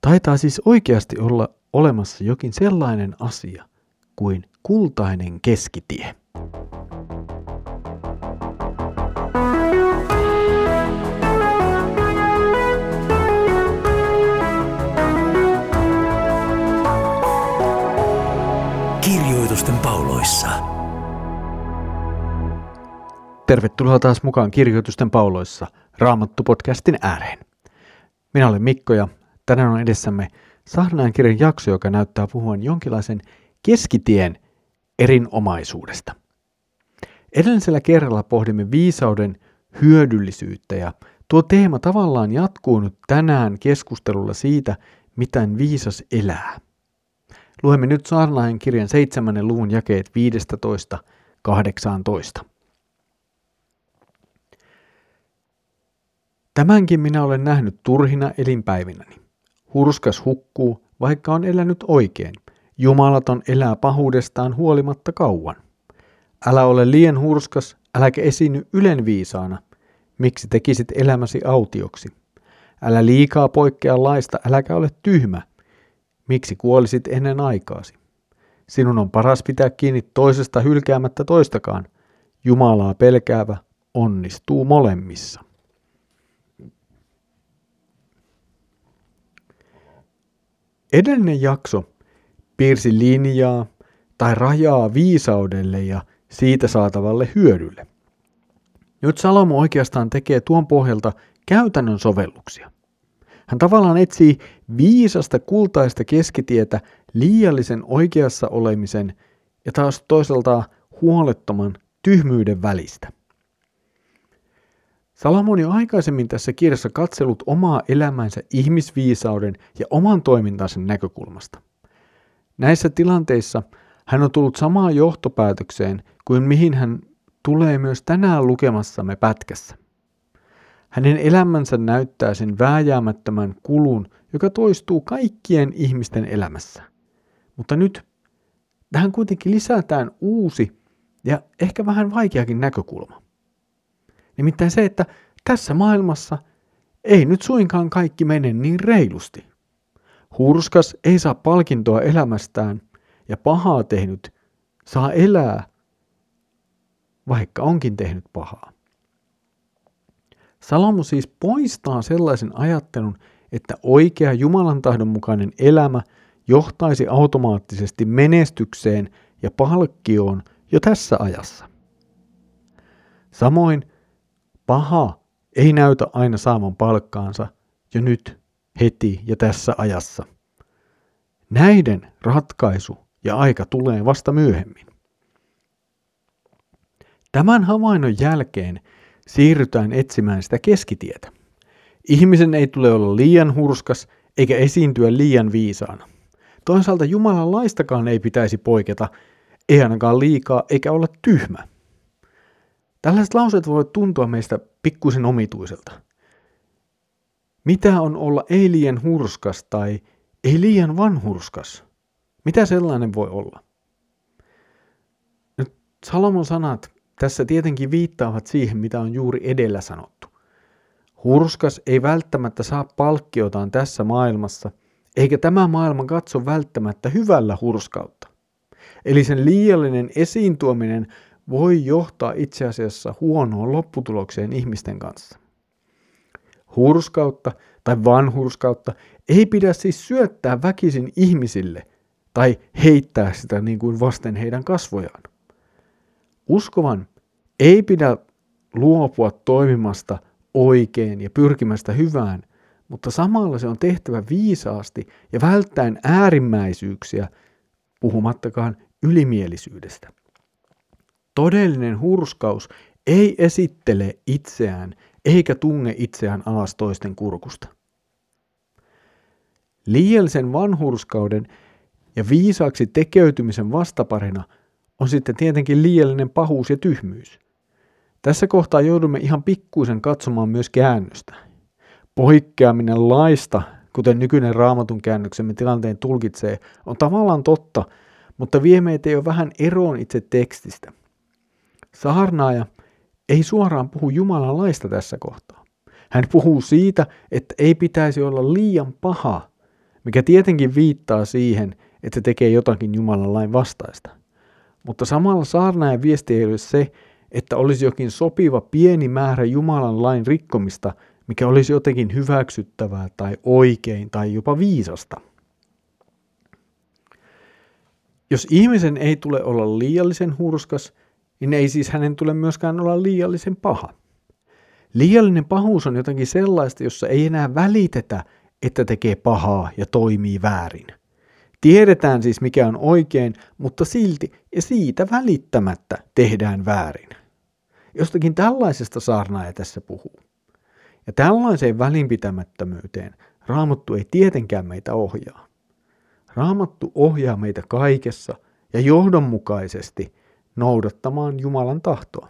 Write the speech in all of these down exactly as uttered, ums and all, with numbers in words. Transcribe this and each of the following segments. Taitaa siis oikeasti olla olemassa jokin sellainen asia kuin kultainen keskitie. Kirjoitusten pauloissa. Tervetuloa taas mukaan Kirjoitusten pauloissa Raamattu-podcastin ääreen. Minä olen Mikko ja tänään on edessämme saarnaajan kirjan jakso, joka näyttää puhuvan jonkinlaisen keskitien erinomaisuudesta. Edellisellä kerralla pohdimme viisauden hyödyllisyyttä ja tuo teema tavallaan jatkuu nyt tänään keskustelulla siitä, miten viisas elää. Luemme nyt saarnaajan kirjan seitsemännen luvun jakeet viisitoista kahdeksaantoista. Tämänkin minä olen nähnyt turhina elinpäivinäni. Hurskas hukkuu, vaikka on elänyt oikein. Jumalaton elää pahuudestaan huolimatta kauan. Älä ole liian hurskas, äläkä esiinny ylenviisaana. Miksi tekisit elämäsi autioksi? Älä liikaa poikkea laista, äläkä ole tyhmä. Miksi kuolisit ennen aikaasi? Sinun on paras pitää kiinni toisesta hylkäämättä toistakaan. Jumalaa pelkäävä onnistuu molemmissa. Edellinen jakso piirsi linjaa tai rajaa viisaudelle ja siitä saatavalle hyödylle. Nyt Salomo oikeastaan tekee tuon pohjalta käytännön sovelluksia. Hän tavallaan etsii viisasta kultaista keskitietä liiallisen oikeassa olemisen ja taas toisaalta huolettoman tyhmyyden välistä. Salomo on jo aikaisemmin tässä kirjassa katsellut omaa elämänsä ihmisviisauden ja oman toimintansa näkökulmasta. Näissä tilanteissa hän on tullut samaan johtopäätökseen kuin mihin hän tulee myös tänään lukemassamme pätkässä. Hänen elämänsä näyttää sen vääjäämättömän kulun, joka toistuu kaikkien ihmisten elämässä. Mutta nyt tähän kuitenkin lisätään uusi ja ehkä vähän vaikeakin näkökulma. Nimittäin se, että tässä maailmassa ei nyt suinkaan kaikki mene niin reilusti. Hurskas ei saa palkintoa elämästään ja pahaa tehnyt saa elää, vaikka onkin tehnyt pahaa. Salomo siis poistaa sellaisen ajattelun, että oikea Jumalan tahdon mukainen elämä johtaisi automaattisesti menestykseen ja palkkioon jo tässä ajassa. Samoin paha ei näytä aina saavan palkkaansa jo nyt, heti ja tässä ajassa. Näiden ratkaisu ja aika tulee vasta myöhemmin. Tämän havainnon jälkeen siirrytään etsimään sitä keskitietä. Ihmisen ei tule olla liian hurskas eikä esiintyä liian viisaana. Toisaalta Jumalan laistakaan ei pitäisi poiketa, ei ainakaan liikaa eikä olla tyhmä. Tällaiset lauseet voivat tuntua meistä pikkuisen omituiselta. Mitä on olla ei liian hurskas tai ei liian vanhurskas? Mitä sellainen voi olla? Nyt Salomon sanat tässä tietenkin viittaavat siihen, mitä on juuri edellä sanottu. Hurskas ei välttämättä saa palkkiotaan tässä maailmassa, eikä tämä maailma katso välttämättä hyvällä hurskautta. Eli sen liiallinen esiintuominen voi johtaa itse asiassa huonoon lopputulokseen ihmisten kanssa. Hurskautta tai vanhurskautta ei pidä siis syöttää väkisin ihmisille tai heittää sitä niin kuin vasten heidän kasvojaan. Uskovan ei pidä luopua toimimasta oikein ja pyrkimästä hyvään, mutta samalla se on tehtävä viisaasti ja välttäen äärimmäisyyksiä, puhumattakaan ylimielisyydestä. Todellinen hurskaus ei esittele itseään eikä tunge itseään alas toisten kurkusta. Liiallisen vanhurskauden ja viisaaksi tekeytymisen vastaparina on sitten tietenkin liiallinen pahuus ja tyhmyys. Tässä kohtaa joudumme ihan pikkuisen katsomaan myös käännöstä. Poikkeaminen laista, kuten nykyinen Raamatun käännöksemme tilanteen tulkitsee, on tavallaan totta, mutta vie meitä jo vähän eroon itse tekstistä. Saarnaaja ei suoraan puhu Jumalan laista tässä kohtaa. Hän puhuu siitä, että ei pitäisi olla liian paha, mikä tietenkin viittaa siihen, että se tekee jotakin Jumalan lain vastaista. Mutta samalla saarnaajan viesti ei ole se, että olisi jokin sopiva pieni määrä Jumalan lain rikkomista, mikä olisi jotenkin hyväksyttävää tai oikein tai jopa viisasta. Jos ihmisen ei tule olla liiallisen hurskas, niin ei siis hänen tule myöskään olla liiallisen paha. Liiallinen pahuus on jotakin sellaista, jossa ei enää välitetä, että tekee pahaa ja toimii väärin. Tiedetään siis mikä on oikein, mutta silti ja siitä välittämättä tehdään väärin. Jostakin tällaisesta saarnaaja tässä puhuu. Ja tällaiseen välinpitämättömyyteen Raamattu ei tietenkään meitä ohjaa. Raamattu ohjaa meitä kaikessa ja johdonmukaisesti noudattamaan Jumalan tahtoa.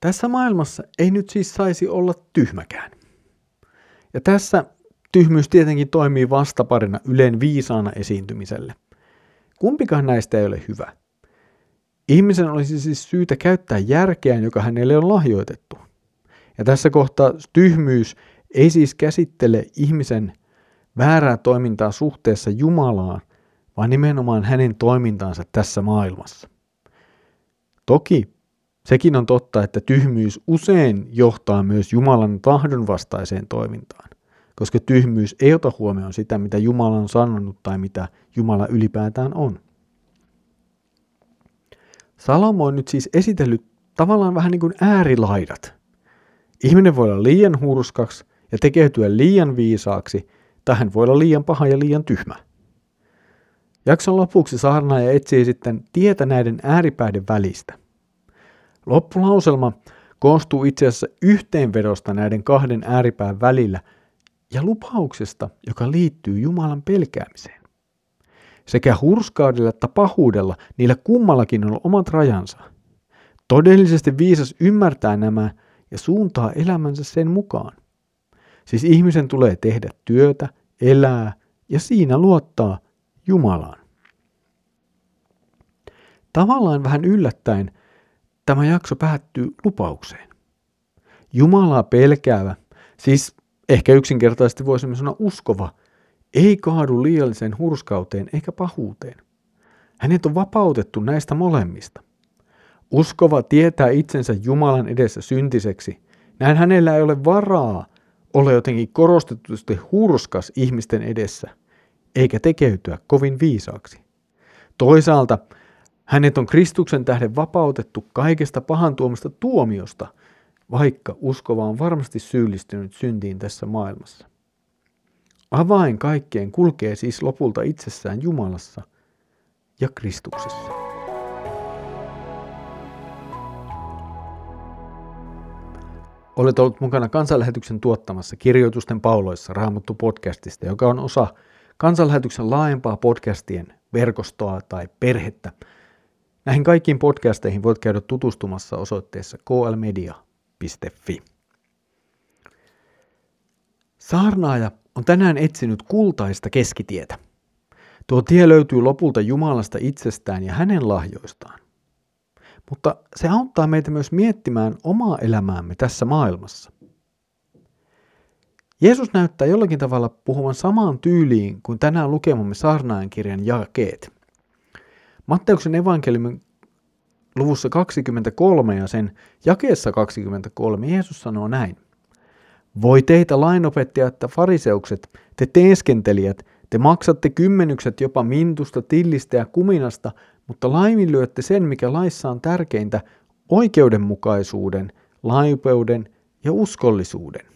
Tässä maailmassa ei nyt siis saisi olla tyhmäkään. Ja tässä tyhmyys tietenkin toimii vastaparina ylen viisaana esiintymiselle. Kumpikaan näistä ei ole hyvä. Ihmisen olisi siis syytä käyttää järkeään, joka hänelle on lahjoitettu. Ja tässä kohtaa tyhmyys ei siis käsittele ihmisen väärää toimintaa suhteessa Jumalaan, vaan nimenomaan hänen toimintaansa tässä maailmassa. Toki sekin on totta, että tyhmyys usein johtaa myös Jumalan tahdonvastaiseen toimintaan, koska tyhmyys ei ota huomioon sitä, mitä Jumala on sanonut tai mitä Jumala ylipäätään on. Salomo on nyt siis esitellyt tavallaan vähän niin kuin äärilaidat. Ihminen voi olla liian hurskaksi ja tekeytyä liian viisaaksi, tai hän voi olla liian paha ja liian tyhmä. Jakson lopuksi saarnaaja etsii sitten tietä näiden ääripäiden välistä. Loppulauselma koostuu itse asiassa yhteenvedosta näiden kahden ääripään välillä ja lupauksesta, joka liittyy Jumalan pelkäämiseen. Sekä hurskaudella että pahuudella niillä kummallakin on omat rajansa. Todellisesti viisas ymmärtää nämä ja suuntaa elämänsä sen mukaan. Siis ihmisen tulee tehdä työtä, elää ja siinä luottaa Jumalaan. Tavallaan vähän yllättäen tämä jakso päättyy lupaukseen. Jumalaa pelkäävä, siis ehkä yksinkertaisesti voisimme sanoa uskova, ei kaadu liialliseen hurskauteen eikä pahuuteen. Hänet on vapautettu näistä molemmista. Uskova tietää itsensä Jumalan edessä syntiseksi. Näin hänellä ei ole varaa olla jotenkin korostetusti hurskas ihmisten edessä, eikä tekeytyä kovin viisaaksi. Toisaalta hänet on Kristuksen tähden vapautettu kaikesta pahan tuomasta tuomiosta, vaikka uskova on varmasti syyllistynyt syntiin tässä maailmassa. Avain kaikkeen kulkee siis lopulta itsessään Jumalassa ja Kristuksessa. Olet ollut mukana Kansanlähetyksen tuottamassa Kirjoitusten pauloissa Raamattu-podcastista, joka on osa Kansanlähetyksen laajempaa podcastien verkostoa tai perhettä. Näihin kaikkiin podcasteihin voit käydä tutustumassa osoitteessa k l media piste f i. Saarnaaja on tänään etsinyt kultaista keskitietä. Tuo tie löytyy lopulta Jumalasta itsestään ja hänen lahjoistaan. Mutta se auttaa meitä myös miettimään omaa elämäämme tässä maailmassa. Jeesus näyttää jollakin tavalla puhuvan samaan tyyliin kuin tänään lukemamme saarnaajan kirjan jakeet. Matteuksen evankeliumin luvussa kaksikymmentäkolme ja sen jakeessa kaksikymmentäkolme Jeesus sanoo näin. Voi teitä lainopettajat ja fariseukset, te teeskentelijät, te maksatte kymmenykset jopa mintusta, tillistä ja kuminasta, mutta laiminlyötte sen, mikä laissa on tärkeintä, oikeudenmukaisuuden, laipeuden ja uskollisuuden.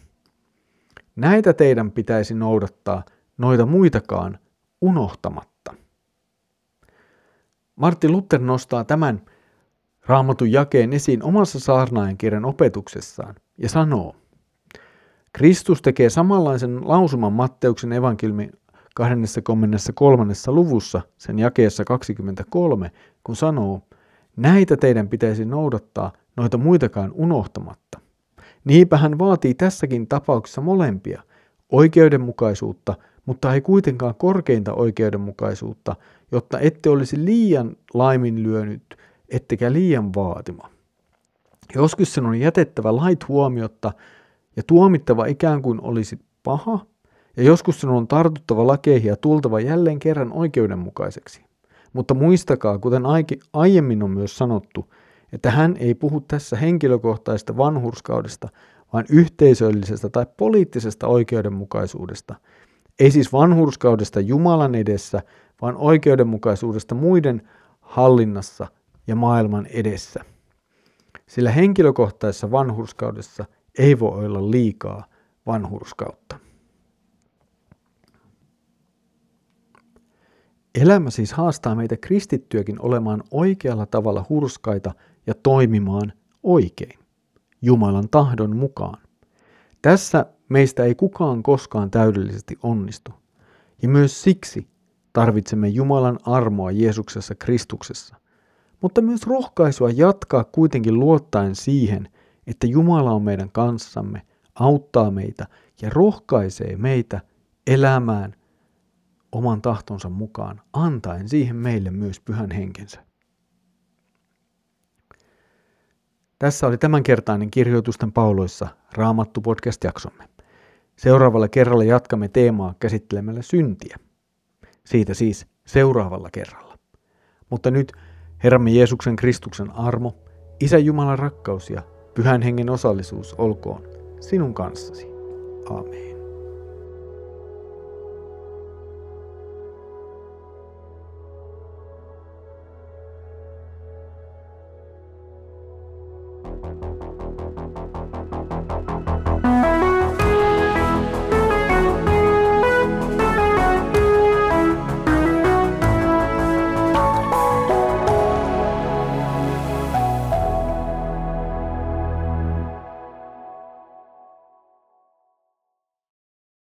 Näitä teidän pitäisi noudattaa, noita muitakaan unohtamatta. Martti Luther nostaa tämän Raamatun jakeen esiin omassa saarnaajan kirjan opetuksessaan ja sanoo, Kristus tekee samanlaisen lausuman Matteuksen evankeliumin kaksikymmentäkolme luvussa, sen jakeessa kaksikymmentäkolme, kun sanoo, näitä teidän pitäisi noudattaa, noita muitakaan unohtamatta. Niinpä hän vaatii tässäkin tapauksessa molempia, oikeudenmukaisuutta, mutta ei kuitenkaan korkeinta oikeudenmukaisuutta, jotta ette olisi liian laiminlyönyt, ettekä liian vaatima. Joskus sen on jätettävä lait huomiotta ja tuomittava ikään kuin olisi paha, ja joskus sinun on tartuttava lakeihin ja tultava jälleen kerran oikeudenmukaiseksi. Mutta muistakaa, kuten aiemmin on myös sanottu, että hän ei puhu tässä henkilökohtaisesta vanhurskaudesta, vaan yhteisöllisestä tai poliittisesta oikeudenmukaisuudesta. Ei siis vanhurskaudesta Jumalan edessä, vaan oikeudenmukaisuudesta muiden hallinnassa ja maailman edessä. Sillä henkilökohtaisessa vanhurskaudessa ei voi olla liikaa vanhurskautta. Elämä siis haastaa meitä kristittyäkin olemaan oikealla tavalla hurskaita ja toimimaan oikein, Jumalan tahdon mukaan. Tässä meistä ei kukaan koskaan täydellisesti onnistu. Ja myös siksi tarvitsemme Jumalan armoa Jeesuksessa Kristuksessa, mutta myös rohkaisua jatkaa kuitenkin luottaen siihen, että Jumala on meidän kanssamme, auttaa meitä ja rohkaisee meitä elämään oman tahtonsa mukaan, antaen siihen meille myös Pyhän Henkensä. Tässä oli tämänkertainen Kirjoitusten pauloissa Raamattu-podcast-jaksomme. Seuraavalla kerralla jatkamme teemaa käsittelemällä syntiä. Siitä siis seuraavalla kerralla. Mutta nyt Herramme Jeesuksen Kristuksen armo, Isä Jumalan rakkaus ja Pyhän Hengen osallisuus olkoon sinun kanssasi. Aamen.